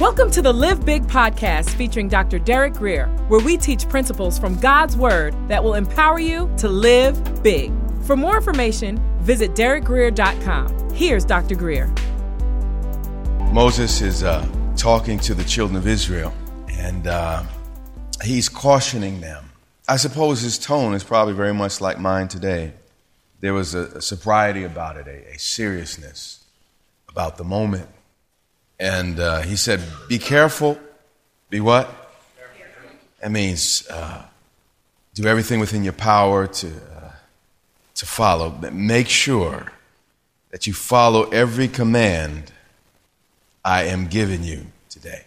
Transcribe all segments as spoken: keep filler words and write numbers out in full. Welcome to the Live Big Podcast featuring Doctor Derek Greer, where we teach principles from God's Word that will empower you to live big. For more information, visit Derek Greer dot com. Here's Doctor Greer. Moses is uh, talking to the children of Israel, and uh, he's cautioning them. I suppose his tone is probably very much like mine today. There was a, a sobriety about it, a, a seriousness about the moment. And uh, he said, be careful. Be what? That means uh, do everything within your power to uh, to follow. But make sure that you follow every command I am giving you today.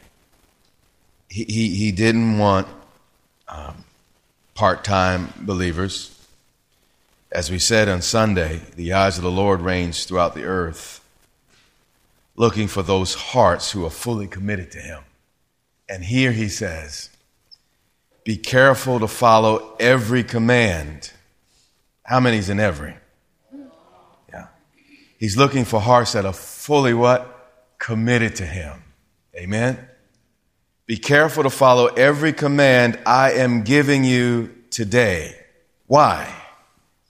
He, he, he didn't want um, part-time believers. As we said on Sunday, the eyes of the Lord range throughout the earth, looking for those hearts who are fully committed to him. And here he says, be careful to follow every command. How many's in every? Yeah. He's looking for hearts that are fully what? Committed to him. Amen? Be careful to follow every command I am giving you today. Why?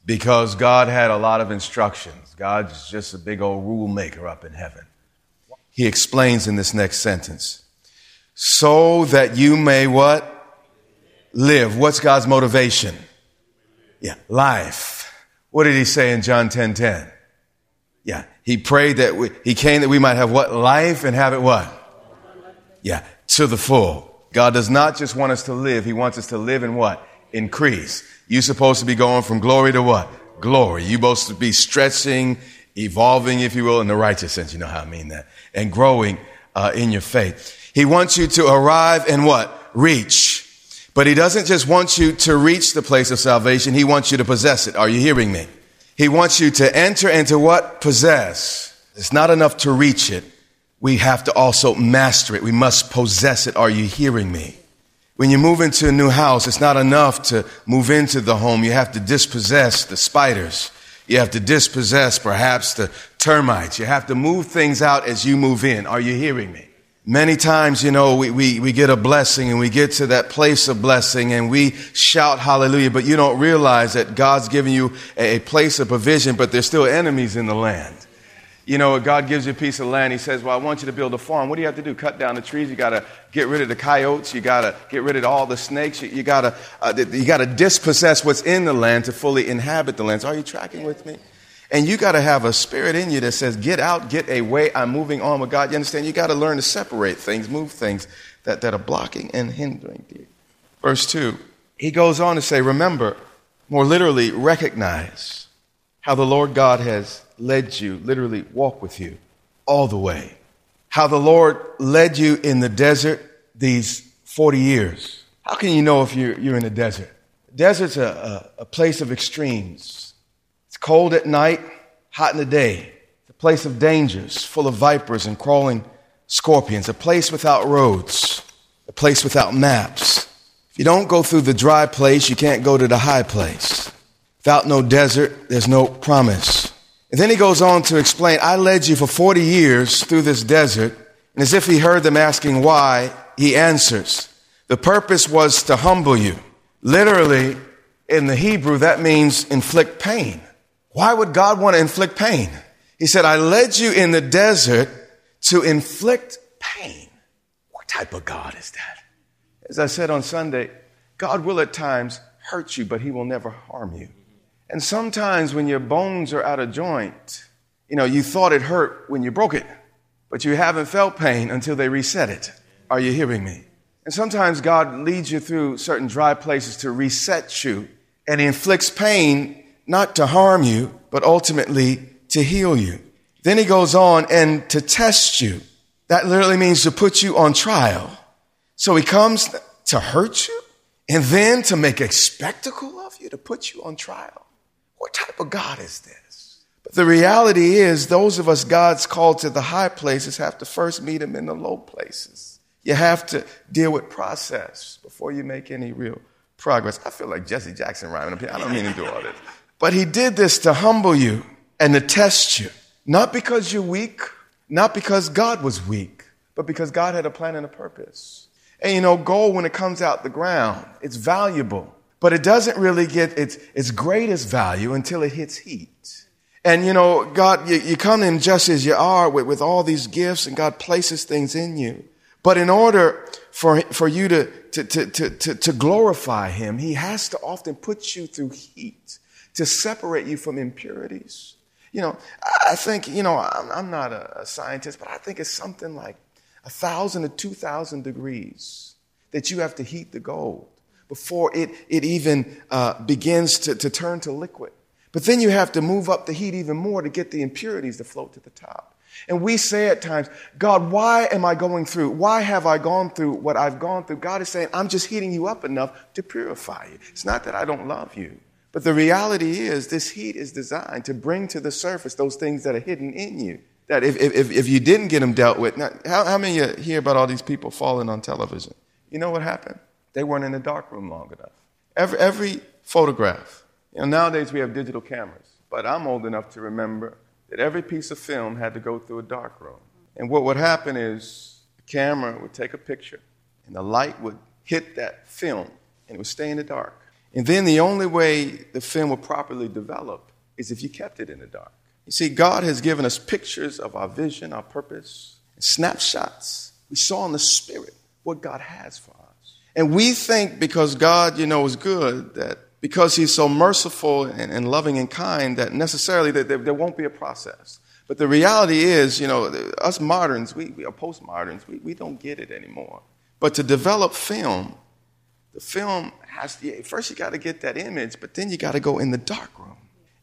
Because God had a lot of instructions. God's just a big old rule maker up in heaven. He explains in this next sentence, so that you may what? Live. What's God's motivation? Yeah, life. What did he say in John ten ten? Yeah, he prayed that we, he came that we might have what? Life and have it what? Yeah, to the full. God does not just want us to live. He wants us to live in what? Increase. You're supposed to be going from glory to what? Glory. You're supposed to be stretching, evolving, if you will, in the righteous sense. You know how I mean that. And growing uh, in your faith. He wants you to arrive and what? Reach. But he doesn't just want you to reach the place of salvation. He wants you to possess it. Are you hearing me? He wants you to enter into what? Possess. It's not enough to reach it. We have to also master it. We must possess it. Are you hearing me? When you move into a new house, it's not enough to move into the home. You have to dispossess the spiders. You have to dispossess perhaps the termites. You have to move things out as you move in. Are you hearing me? Many times, you know, we, we, we get a blessing and we get to that place of blessing and we shout hallelujah, but you don't realize that God's giving you a, a place of provision, but there's still enemies in the land. You know, God gives you a piece of land. He says, well, I want you to build a farm. What do you have to do? Cut down the trees. You got to get rid of the coyotes. You got to get rid of all the snakes. You, you got to uh, you got to dispossess what's in the land to fully inhabit the land. So are you tracking with me? And you got to have a spirit in you that says, get out, get away. I'm moving on with God. You understand? You got to learn to separate things, move things that, that are blocking and hindering you. Verse two, he goes on to say, remember, more literally, recognize how the Lord God has led you, literally walk with you all the way. How the Lord led you in the desert these forty years. How can you know if you're, you're in the desert? The desert's a, a, a place of extremes. It's cold at night, hot in the day. It's a place of dangers, full of vipers and crawling scorpions. A place without roads, a place without maps. If you don't go through the dry place, you can't go to the high place. Without no desert, there's no promise. And then he goes on to explain, I led you for forty years through this desert. And as if he heard them asking why, he answers, the purpose was to humble you. Literally, in the Hebrew, that means inflict pain. Why would God want to inflict pain? He said, I led you in the desert to inflict pain. What type of God is that? As I said on Sunday, God will at times hurt you, but he will never harm you. And sometimes when your bones are out of joint, you know, you thought it hurt when you broke it, but you haven't felt pain until they reset it. Are you hearing me? And sometimes God leads you through certain dry places to reset you, and he inflicts pain not to harm you, but ultimately to heal you. Then he goes on and to test you. That literally means to put you on trial. So he comes to hurt you and then to make a spectacle of you, to put you on trial. What type of God is this? But the reality is, those of us God's called to the high places have to first meet him in the low places. You have to deal with process before you make any real progress. I feel like Jesse Jackson rhyming up here. I don't mean to do all this. But he did this to humble you and to test you. Not because you're weak, not because God was weak, but because God had a plan and a purpose. And, you know, gold, when it comes out the ground, it's valuable, but it doesn't really get its its greatest value until it hits heat. And, you know, God, you, you come in just as you are with, with all these gifts, and God places things in you. But in order for for you to, to, to, to, to glorify him, he has to often put you through heat to separate you from impurities. You know, I think, you know, I'm, I'm not a, a scientist, but I think it's something like one thousand to two thousand degrees that you have to heat the gold before it, it even uh, begins to, to turn to liquid. But then you have to move up the heat even more to get the impurities to float to the top. And we say at times, God, why am I going through? Why have I gone through what I've gone through? God is saying, I'm just heating you up enough to purify you. It's not that I don't love you. But the reality is this heat is designed to bring to the surface those things that are hidden in you. That if if if you didn't get them dealt with, now, how, how many of you hear about all these people falling on television? You know what happened? They weren't in the darkroom long enough. Every, every photograph. You know, nowadays we have digital cameras, but I'm old enough to remember that every piece of film had to go through a darkroom. And what would happen is the camera would take a picture, and the light would hit that film, and it would stay in the dark. And then the only way the film will properly develop is if you kept it in the dark. You see, God has given us pictures of our vision, our purpose, snapshots. We saw in the spirit what God has for us. And we think because God, you know, is good, that because he's so merciful and, and loving and kind, that necessarily that there, there won't be a process. But the reality is, you know, us moderns, we, we are postmoderns, we, we don't get it anymore. But to develop film, the film has to, first you got to get that image, but then you got to go in the dark room.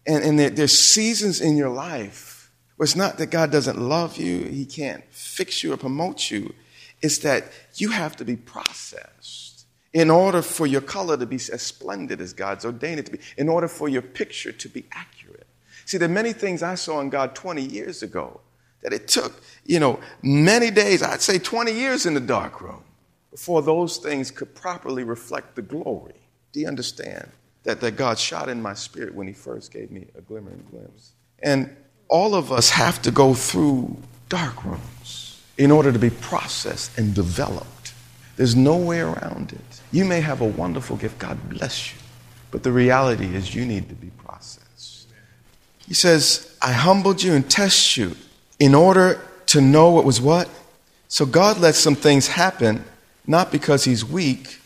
And, and there, there's seasons in your life where it's not that God doesn't love you, he can't fix you or promote you. It's that you have to be processed in order for your color to be as splendid as God's ordained it to be, in order for your picture to be accurate. See, there are many things I saw in God twenty years ago that it took, you know, many days, I'd say twenty years in the dark room, before those things could properly reflect the glory. Do you understand that, that God shot in my spirit when he first gave me a glimmering glimpse? And all of us have to go through dark rooms in order to be processed and developed. There's no way around it. You may have a wonderful gift. God bless you. But the reality is you need to be processed. He says, I humbled you and tested you in order to know what was what? So God let some things happen, not because he's weak,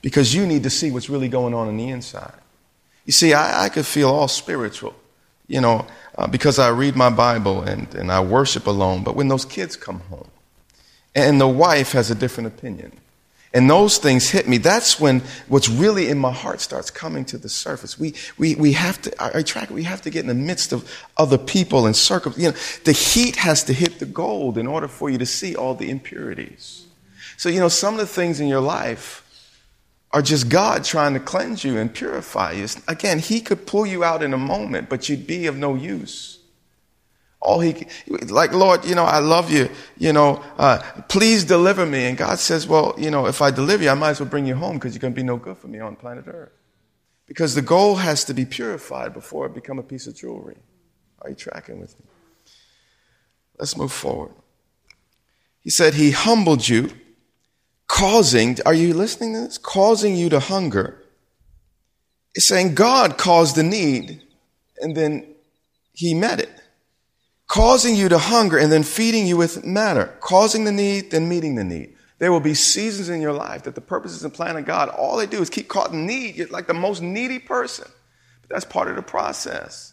because you need to see what's really going on in the inside. You see, I, I could feel all spiritual, you know, uh, because I read my Bible and, and I worship alone. But when those kids come home and the wife has a different opinion and those things hit me, that's when what's really in my heart starts coming to the surface. We we we have to, I track, we have to get in the midst of other people and circum. You know, the heat has to hit the gold in order for you to see all the impurities. So, you know, some of the things in your life are just God trying to cleanse you and purify you. Again, he could pull you out in a moment, but you'd be of no use. All he, like, Lord, you know, I love you, you know, uh, please deliver me. And God says, well, you know, if I deliver you, I might as well bring you home because you're going to be no good for me on planet Earth. Because the gold has to be purified before it become a piece of jewelry. Are you tracking with me? Let's move forward. He said, he humbled you. Causing, are you listening to this? Causing you to hunger. It's saying God caused the need and then he met it. Causing you to hunger and then feeding you with matter. Causing the need, then meeting the need. There will be seasons in your life that the purposes and plan of God, all they do is keep caught in need. You're like the most needy person. But that's part of the process.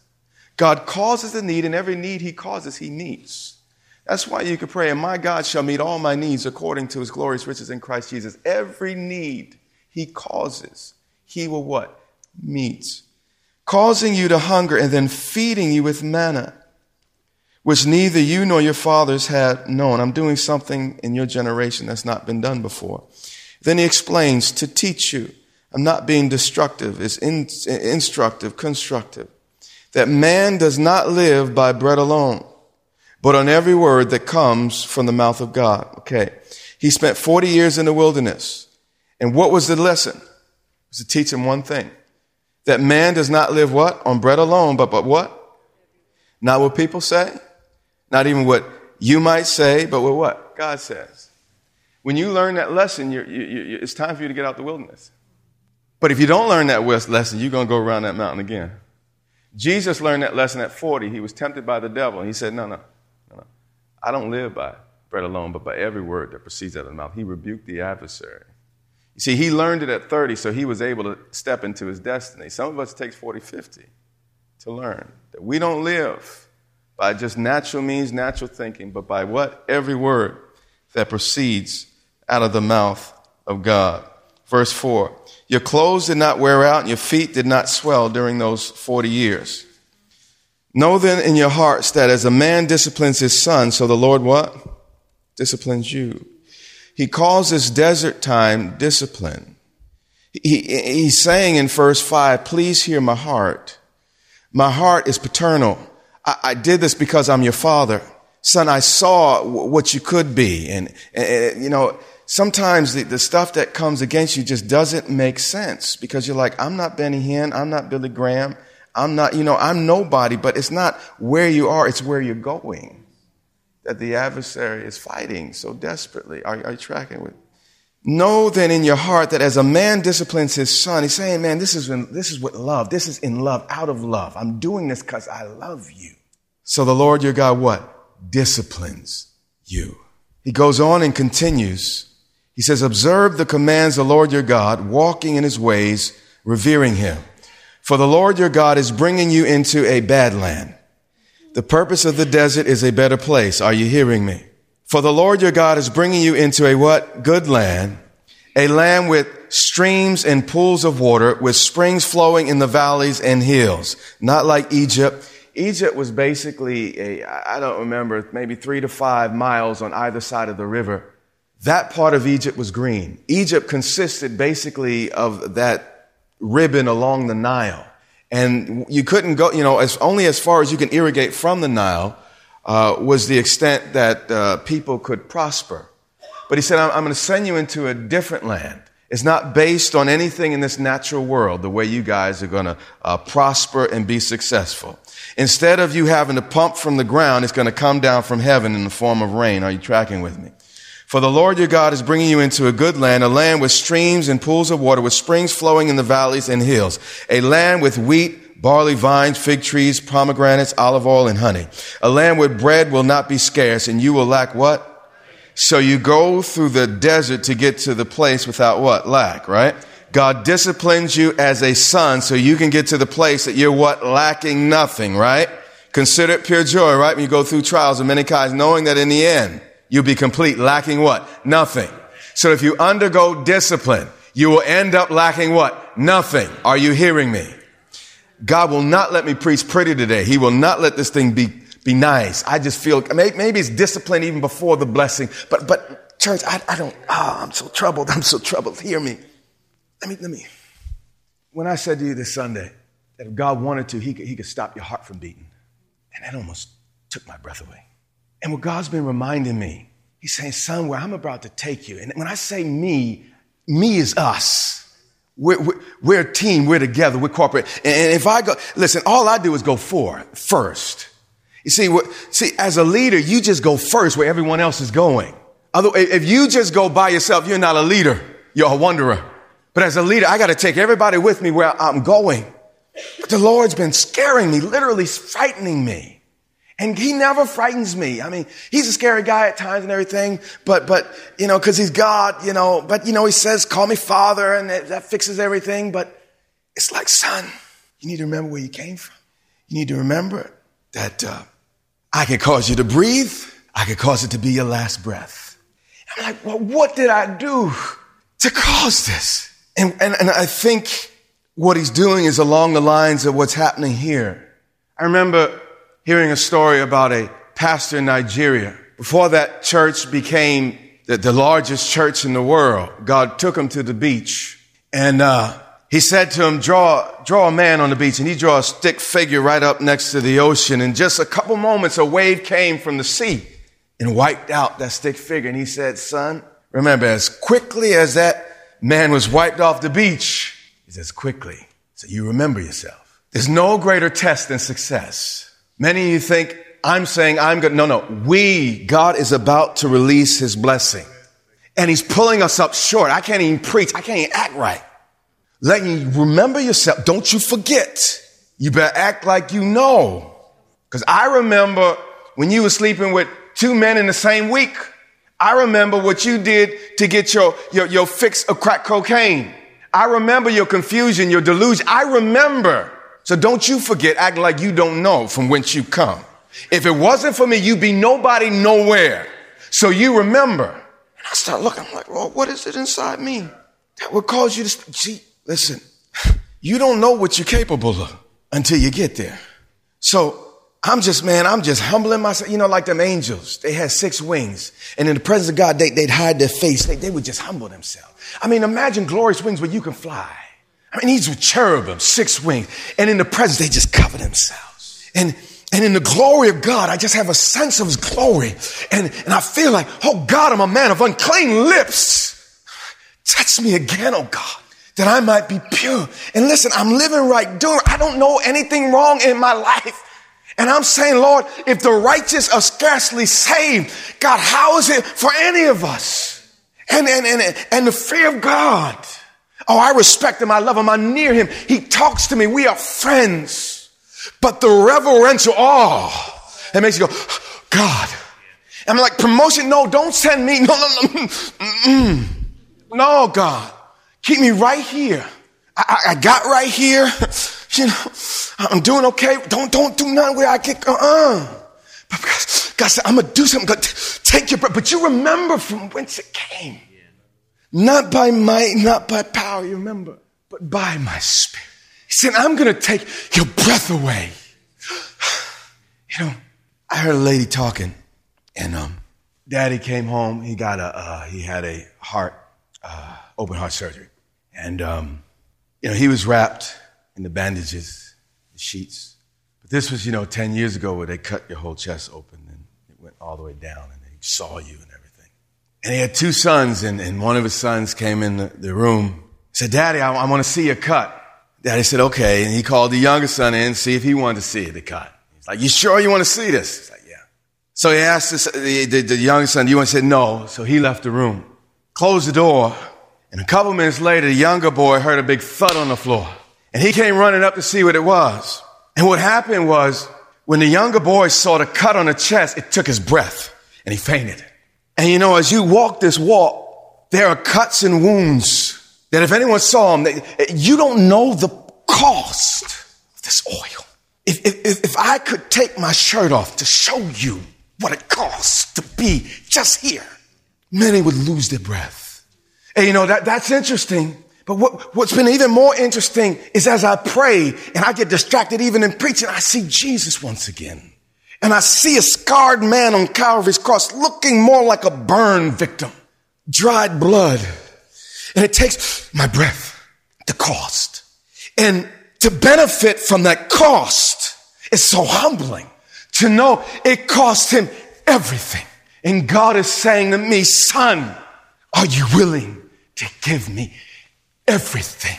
God causes the need, and every need he causes, he meets. That's why you could pray, and my God shall meet all my needs according to his glorious riches in Christ Jesus. Every need he causes, he will what? Meet. Causing you to hunger and then feeding you with manna, which neither you nor your fathers had known. I'm doing something in your generation that's not been done before. Then he explains, to teach you. I'm not being destructive. It's in, instructive, constructive. That man does not live by bread alone, but on every word that comes from the mouth of God. Okay. He spent forty years in the wilderness. And what was the lesson? It was to teach him one thing. That man does not live what? On bread alone, but, but what? Not what people say. Not even what you might say, but with what? God says. When you learn that lesson, you're, you, you, it's time for you to get out the wilderness. But if you don't learn that lesson, you're going to go around that mountain again. Jesus learned that lesson at forty. He was tempted by the devil. And he said, no, no, no, no. I don't live by bread alone, but by every word that proceeds out of the mouth. He rebuked the adversary. You see, he learned it at thirty, so he was able to step into his destiny. Some of us, it takes forty, fifty to learn that we don't live by just natural means, natural thinking, but by what? Every word that proceeds out of the mouth of God. Verse four, your clothes did not wear out and your feet did not swell during those forty years. Know then in your hearts that as a man disciplines his son, so the Lord what? Disciplines you. He calls this desert time discipline. He, he's saying in verse five, please hear my heart. My heart is paternal. I, I did this because I'm your father. Son, I saw w- what you could be. And, and you know, sometimes the, the stuff that comes against you just doesn't make sense because you're like, I'm not Benny Hinn. I'm not Billy Graham. I'm not, you know, I'm nobody, but it's not where you are. It's where you're going that the adversary is fighting so desperately. Are, are you tracking with? Know then in your heart that as a man disciplines his son, he's saying, man, this is, in, this is with love. This is in love, out of love. I'm doing this because I love you. So the Lord your God, what? Disciplines you. He goes on and continues. He says, observe the commands of the Lord your God, walking in his ways, revering him. For the Lord your God is bringing you into a bad land. The purpose of the desert is a better place. Are you hearing me? For the Lord your God is bringing you into a what? Good land, a land with streams and pools of water, with springs flowing in the valleys and hills. Not like Egypt. Egypt was basically a, I don't remember, maybe three to five miles on either side of the river. That part of Egypt was green. Egypt consisted basically of that ribbon along the Nile. And you couldn't go, you know, as only as far as you can irrigate from the Nile uh, was the extent that uh, people could prosper. But he said, I'm, I'm going to send you into a different land. It's not based on anything in this natural world, the way you guys are going to uh, prosper and be successful. Instead of you having to pump from the ground, it's going to come down from heaven in the form of rain. Are you tracking with me? For the Lord your God is bringing you into a good land, a land with streams and pools of water, with springs flowing in the valleys and hills, a land with wheat, barley, vines, fig trees, pomegranates, olive oil, and honey, a land where bread will not be scarce, and you will lack what? So you go through the desert to get to the place without what? Lack, right? God disciplines you as a son so you can get to the place that you're what? Lacking nothing, right? Consider it pure joy, right? When you go through trials of many kinds, knowing that in the end, you'll be complete, lacking what? Nothing. So if you undergo discipline, you will end up lacking what? Nothing. Are you hearing me? God will not let me preach pretty today. He will not let this thing be, be nice. I just feel, maybe it's discipline even before the blessing. But, but church, I, I don't, oh, I'm so troubled. I'm so troubled. Hear me. Let me, let me. When I said to you this Sunday that if God wanted to, he could, he could stop your heart from beating. And that almost took my breath away. And what God's been reminding me, he's saying, son, where I'm about to take you. And when I say me, me is us. We're, we're, we're a team. We're together. We're corporate. And if I go, listen, all I do is go for first. You see, see, as a leader, you just go first where everyone else is going. Otherwise, if you just go by yourself, you're not a leader. You're a wanderer. But as a leader, I got to take everybody with me where I'm going. But the Lord's been scaring me, literally frightening me. And he never frightens me. I mean, he's a scary guy at times and everything, but, but, you know, cause he's God, you know, but, you know, he says, call me father, and that, that fixes everything. But it's like, son, you need to remember where you came from. You need to remember that, uh, I could cause you to breathe. I could cause it to be your last breath. And I'm like, well, what did I do to cause this? And, and, and I think what he's doing is along the lines of what's happening here. I remember hearing a story about a pastor in Nigeria. Before that church became the, the largest church in the world, God took him to the beach. And uh he said to him, draw draw a man on the beach. And he drew a stick figure right up next to the ocean. And just a couple moments, a wave came from the sea and wiped out that stick figure. And he said, son, remember, as quickly as that man was wiped off the beach, he says, quickly, so you remember yourself. There's no greater test than success. Many of you think I'm saying I'm good. No, no. We, God is about to release his blessing. And he's pulling us up short. I can't even preach. I can't even act right. Let you remember yourself. Don't you forget. You better act like you know. Because I remember when you were sleeping with two men in the same week. I remember what you did to get your, your, your fix of crack cocaine. I remember your confusion, your delusion. I remember. So don't you forget, act like you don't know from whence you come. If it wasn't for me, you'd be nobody nowhere. So you remember. And I start looking, I'm like, well, what is it inside me that would cause you to, sp- see, listen, you don't know what you're capable of until you get there. So I'm just, man, I'm just humbling myself. You know, like them angels, they had six wings. And in the presence of God, they, they'd hide their face. They, they would just humble themselves. I mean, imagine glorious wings where you can fly. I mean, these were cherubim, six wings. And in the presence, they just cover themselves. And and in the glory of God, I just have a sense of his glory. And, and I feel like, oh, God, I'm a man of unclean lips. Touch me again, oh, God, that I might be pure. And listen, I'm living right, doing. I don't know anything wrong in my life. And I'm saying, Lord, if the righteous are scarcely saved, God, how is it for any of us? And, and, and, and the fear of God. Oh, I respect him. I love him. I'm near him. He talks to me. We are friends. But the reverential awe that makes you go, God. And I'm like, promotion? No, don't send me. No, no, no. Mm-mm. No, God. Keep me right here. I, I got right here. You know, I'm doing okay. Don't, don't do nothing where I get, uh-uh. But because God said, I'm going to do something. God, take your breath. But you remember from whence it came. Not by might, not by power, you remember, but by my spirit. He said, I'm going to take your breath away. You know, I heard a lady talking and, um, daddy came home. He got a, uh, he had a heart, uh, open heart surgery. And, um, you know, he was wrapped in the bandages, the sheets. But this was, you know, ten years ago where they cut your whole chest open and it went all the way down and they saw you and everything. And he had two sons and, and one of his sons came in the, the room, said, Daddy, I, I want to see your cut. Daddy said, okay. And he called the younger son in to see if he wanted to see the cut. He's like, you sure you want to see this? He's like, yeah. So he asked this, the, the, the younger son, do you want to see it? No. So he left the room, closed the door. And a couple minutes later, the younger boy heard a big thud on the floor. And he came running up to see what it was. And what happened was, when the younger boy saw the cut on the chest, it took his breath, and he fainted. And you know, as you walk this walk, there are cuts and wounds that if anyone saw them, they, you don't know the cost of this oil. If, if, if I could take my shirt off to show you what it costs to be just here, many would lose their breath. And you know, that, that's interesting. But what, what's been even more interesting is as I pray and I get distracted even in preaching, I see Jesus once again. And I see a scarred man on Calvary's cross looking more like a burn victim, dried blood. And it takes my breath, the cost. And to benefit from that cost is so humbling to know it cost him everything. And God is saying to me, son, are you willing to give me everything?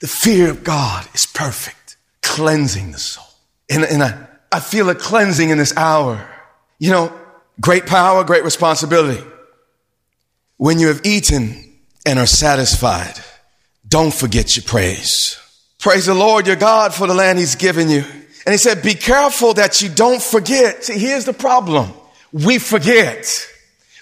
The fear of God is perfect, cleansing the soul. And, and I, I feel a cleansing in this hour. You know, great power, great responsibility. When you have eaten and are satisfied, don't forget your praise. Praise the Lord your God for the land he's given you. And he said, be careful that you don't forget. See, here's the problem. We forget.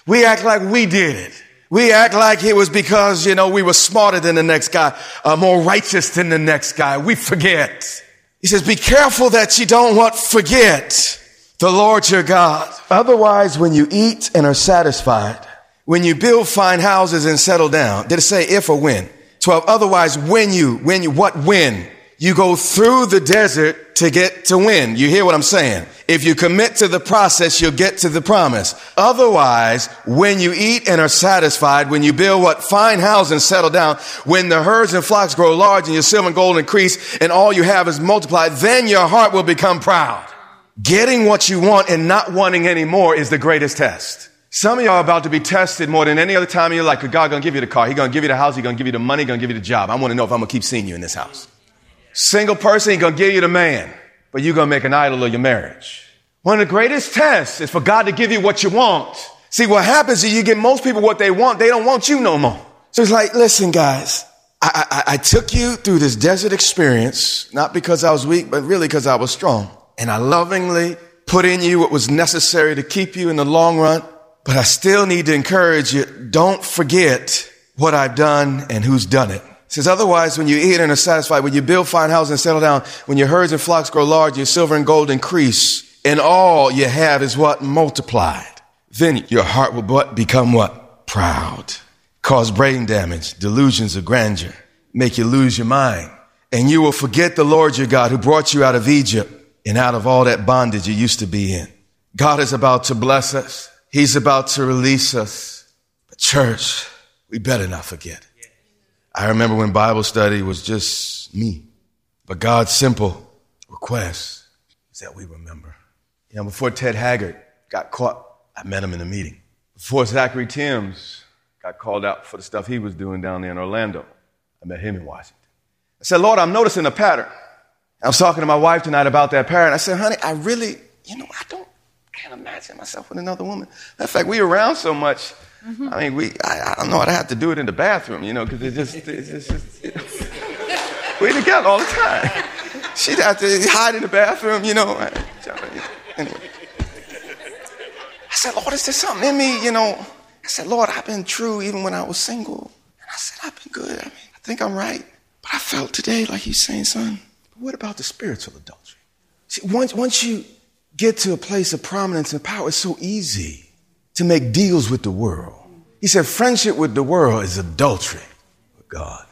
We act like we did it. We act like it was because, you know, we were smarter than the next guy, uh, more righteous than the next guy. We forget. He says, be careful that you don't what? Forget the Lord your God. Otherwise, when you eat and are satisfied, when you build fine houses and settle down, did it say if or when? twelve Otherwise, when you, when you, what when? You go through the desert to get to win. You hear what I'm saying? If you commit to the process, you'll get to the promise. Otherwise, when you eat and are satisfied, when you build what? Fine house and settle down, when the herds and flocks grow large and your silver and gold increase and all you have is multiplied, then your heart will become proud. Getting what you want and not wanting anymore is the greatest test. Some of y'all are about to be tested more than any other time in your life. Because God's going to give you the car. He's going to give you the house. He's going to give you the money. He's going to give you the job. I want to know if I'm going to keep seeing you in this house. Single person, he's going to give you the man, but you're going to make an idol of your marriage. One of the greatest tests is for God to give you what you want. See, what happens is you get most people what they want. They don't want you no more. So it's like, listen, guys, I, I, I took you through this desert experience, not because I was weak, but really because I was strong. And I lovingly put in you what was necessary to keep you in the long run. But I still need to encourage you, don't forget what I've done and who's done it. It says, otherwise, when you eat and are satisfied, when you build fine houses and settle down, when your herds and flocks grow large, your silver and gold increase, and all you have is what? Multiplied. Then your heart will but become what? Proud. Cause brain damage, delusions of grandeur, make you lose your mind. And you will forget the Lord your God who brought you out of Egypt and out of all that bondage you used to be in. God is about to bless us. He's about to release us. But church, we better not forget. I remember when Bible study was just me. But God's simple request is that we remember. You know, before Ted Haggard got caught, I met him in a meeting. Before Zachary Timms got called out for the stuff he was doing down there in Orlando, I met him in Washington. I said, Lord, I'm noticing a pattern. I was talking to my wife tonight about that pattern. I said, honey, I really, you know, I don't I can't imagine myself with another woman. Matter of fact, we around so much. Mm-hmm. I mean, we—I I don't know. I'd have to do it in the bathroom, you know, because it just—it's just, it just you know, we together all the time. She'd have to hide in the bathroom, you know. Anyway, I said, Lord, is there something in me, you know? I said, Lord, I've been true even when I was single, and I said, I've been good. I mean, I think I'm right, but I felt today like He's saying, son, but what about the spiritual adultery? See, once once you get to a place of prominence and power, it's so easy to make deals with the world. He said, friendship with the world is adultery with God.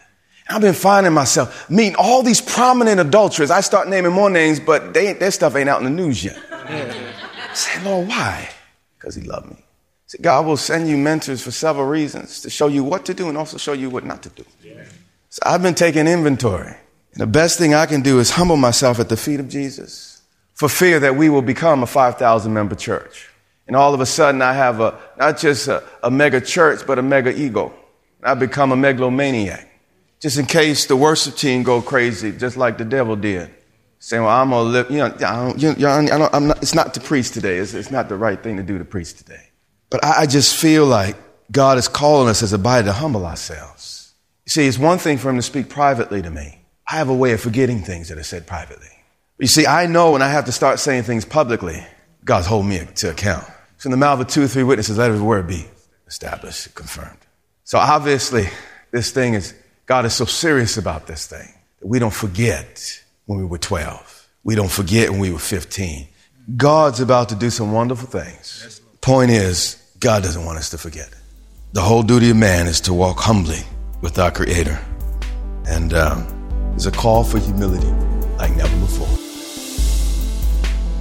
And I've been finding myself meeting all these prominent adulterers. I start naming more names, but they, their stuff ain't out in the news yet. Yeah. I say, Lord, why? Because He loved me. He said, God will send you mentors for several reasons, to show you what to do and also show you what not to do. Yeah. So I've been taking inventory. And the best thing I can do is humble myself at the feet of Jesus, for fear that we will become a five thousand member church. And all of a sudden I have a not just a, a mega church, but a mega ego. I become a megalomaniac. Just in case the worship team go crazy, just like the devil did. Saying, well, I'm going to live, you know, I don't, you know I don't, I'm not, it's not to preach today. It's, it's not the right thing to do to preach today. But I, I just feel like God is calling us as a body to humble ourselves. You see, it's one thing for Him to speak privately to me. I have a way of forgetting things that are said privately. You see, I know when I have to start saying things publicly, God's holding me to account. So in the mouth of two or three witnesses, let every word be established, confirmed. So obviously, this thing is, God is so serious about this thing that we don't forget when we were twelve. We don't forget when we were fifteen. God's about to do some wonderful things. Point is, God doesn't want us to forget. The whole duty of man is to walk humbly with our Creator. And um, there's a call for humility like never before.